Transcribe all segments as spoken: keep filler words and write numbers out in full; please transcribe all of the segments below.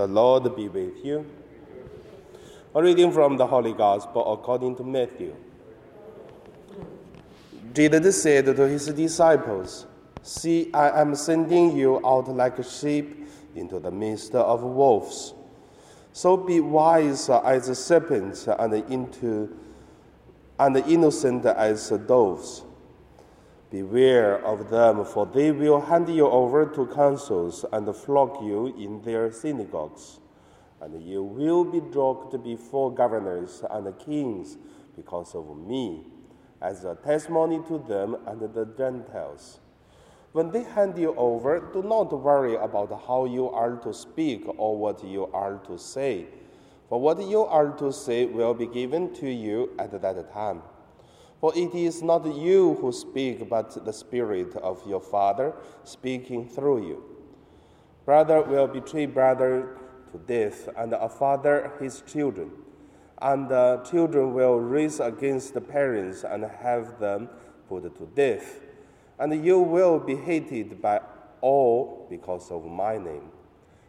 The Lord be with you. A reading from the Holy Gospel according to Matthew. Jesus said to his disciples, "See, I am sending you out like sheep into the midst of wolves. So be wise as serpents and, into, and innocent as doves. Beware of them, for they will hand you over to councils and flog you in their synagogues, and you will be dragged before governors and kings because of me, as a testimony to them and the Gentiles. When they hand you over, do not worry about how you are to speak or what you are to say, for what you are to say will be given to you at that time. For it is not you who speak, but the Spirit of your Father speaking through you. Brother will betray brother to death, and a father his children. And the children will raise against the parents and have them put to death. And you will be hated by all because of my name.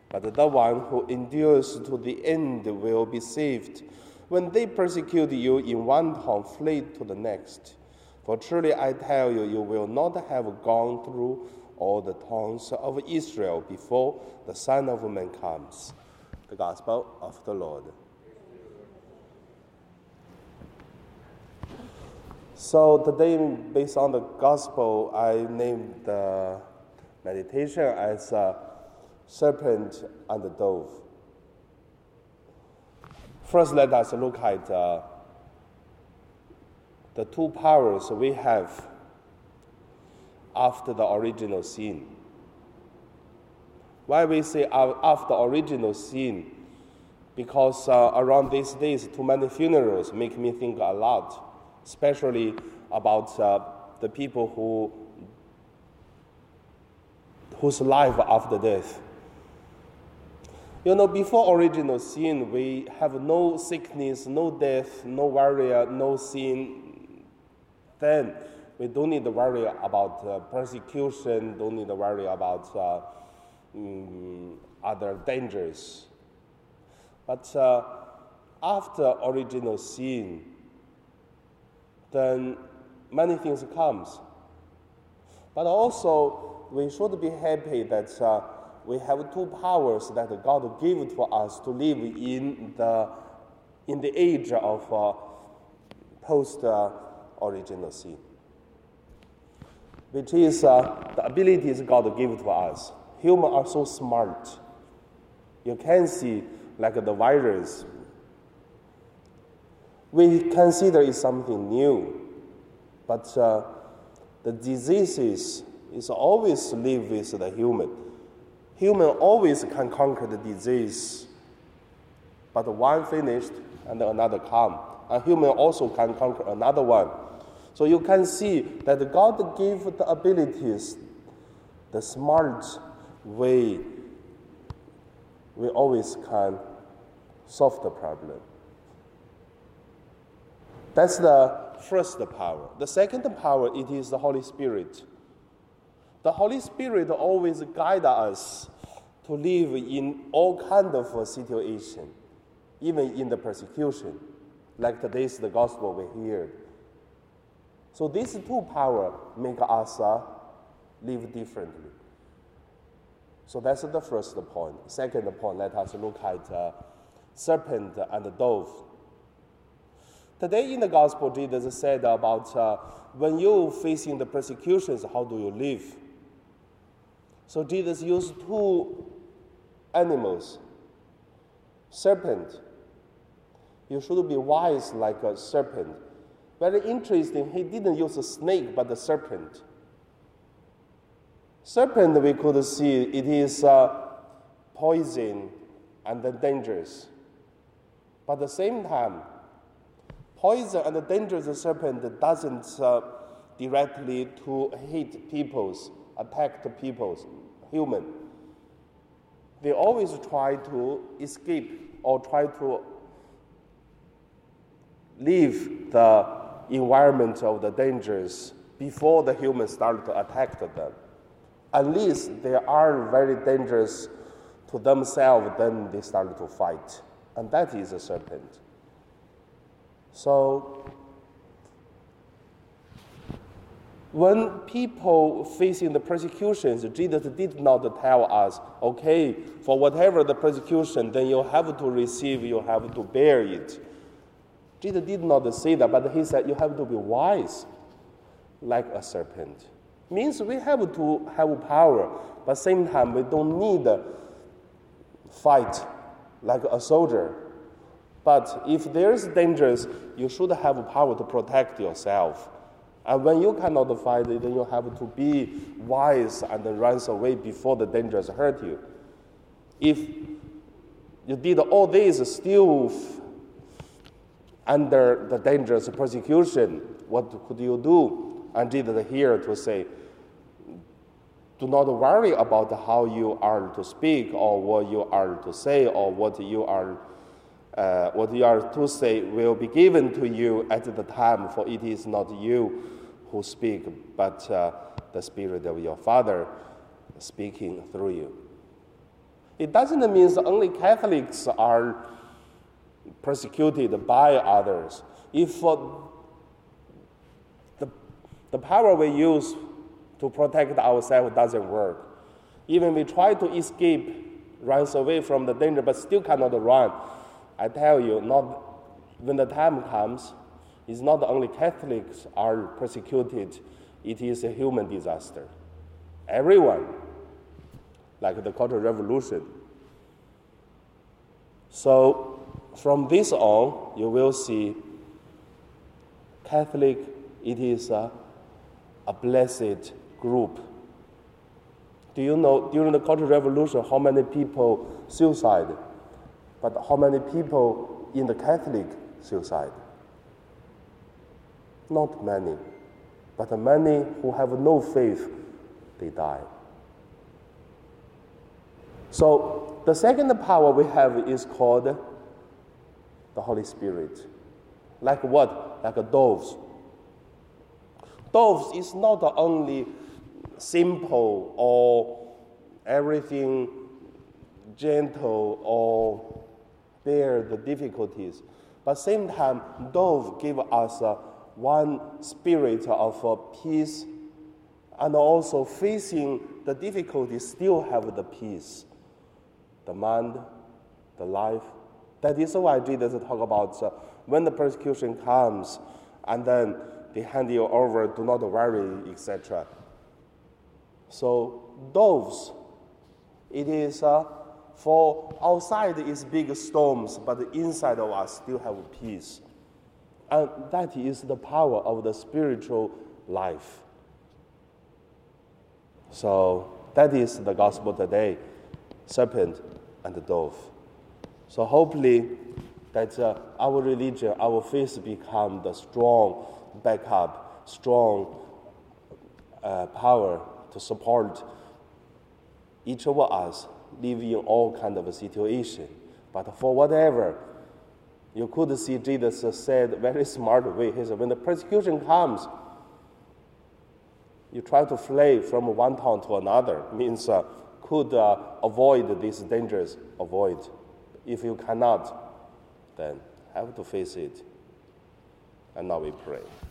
But the one who endures to the end will be saved. When they persecute you in one town, flee to the next. For truly I tell you, you will not have gone through all the towns of Israel before the Son of Man comes." The Gospel of the Lord. So today, based on the Gospel, I named the meditation as uh, Serpent and the Dove. First, let us look at uh, the two powers we have after the original sin. Why we say after original sin? Because uh, around these days, too many funerals make me think a lot, especially about uh, the people who whose life after death. You know, before original sin, we have no sickness, no death, no worry, no sin. Then we don't need to worry about uh, persecution, don't need to worry about uh, um, other dangers. But uh, after original sin, then many things comes. But also, we should be happy that uh, we have two powers that God gave to us to live in the in the age of uh, post-original uh, sin, which is uh, the abilities God gave to us. Humans are so smart. You can see, like the virus, we consider it something new, but uh, the diseases is always live with the human. Human always can conquer the disease, but one finished and another come. And human also can conquer another one. So you can see that God gave the abilities, the smart way we always can solve the problem. That's the first power. The second power, it is the Holy Spirit. The Holy Spirit always guides us to live in all kinds of situations, even in the persecution, like today's the gospel we hear. So these two powers make us uh, live differently. So that's the first point. Second point, let us look at uh, serpent and the dove. Today in the gospel, Jesus said about uh, when you're facing the persecutions, how do you live? So Jesus used two animals. Serpent. You should be wise like a serpent. Very interesting, he didn't use a snake, but a serpent. Serpent, we could see, it is uh, poison and dangerous. But at the same time, poison and dangerous serpent doesn't uh, directly to hate peoples, attack the peoples, human. They always try to escape or try to leave the environment of the dangers before the humans start to attack them, unless they are very dangerous to themselves, then they started to fight. And that is a serpent. So when people facing the persecutions, Jesus did not tell us, okay, for whatever the persecution, then you have to receive, you have to bear it. Jesus did not say that, but he said you have to be wise like a serpent. Means we have to have power, but at the same time we don't need to fight like a soldier. But if there's dangers, you should have power to protect yourself. And when you cannot fight, then you have to be wise and run away before the dangers hurt you. If you did all this still under the dangerous persecution, what could you do? And Jesus here to say, do not worry about how you are to speak or what you are to say or what you are, uh, what you are to say will be given to you at the time, for it is not you who speak, but uh, the Spirit of your Father speaking through you. It doesn't mean only Catholics are persecuted by others. If uh, the, the power we use to protect ourselves doesn't work, even we try to escape, runs away from the danger, but still cannot run, I tell you, not when the time comes, it's not only Catholics are persecuted, it is a human disaster. Everyone, like the Cultural Revolution. So from this on, you will see Catholic, it is a, a blessed group. Do you know, during the Cultural Revolution, how many people suicide? But how many people in the Catholic suicide? Not many. But many who have no faith, they die. So the second power we have is called the Holy Spirit. Like what? Like doves. Doves is not only simple or everything gentle or bear the difficulties, but same time, dove give us uh, one spirit of uh, peace, and also facing the difficulties, still have the peace, the mind, the life. That is why Jesus talk about uh, when the persecution comes, and then they hand you over, do not worry, et cetera. So doves, it is uh, for outside is big storms, but inside of us still have peace. And that is the power of the spiritual life. So that is the gospel today, serpent and the dove. So hopefully that uh, our religion, our faith become the strong backup, strong uh, power to support each of us live in all kind of a situation. But for whatever, you could see Jesus said very smart way. He said, when the persecution comes, you try to flee from one town to another. Means uh, could uh, avoid these dangers, avoid. If you cannot, then have to face it. And now we pray.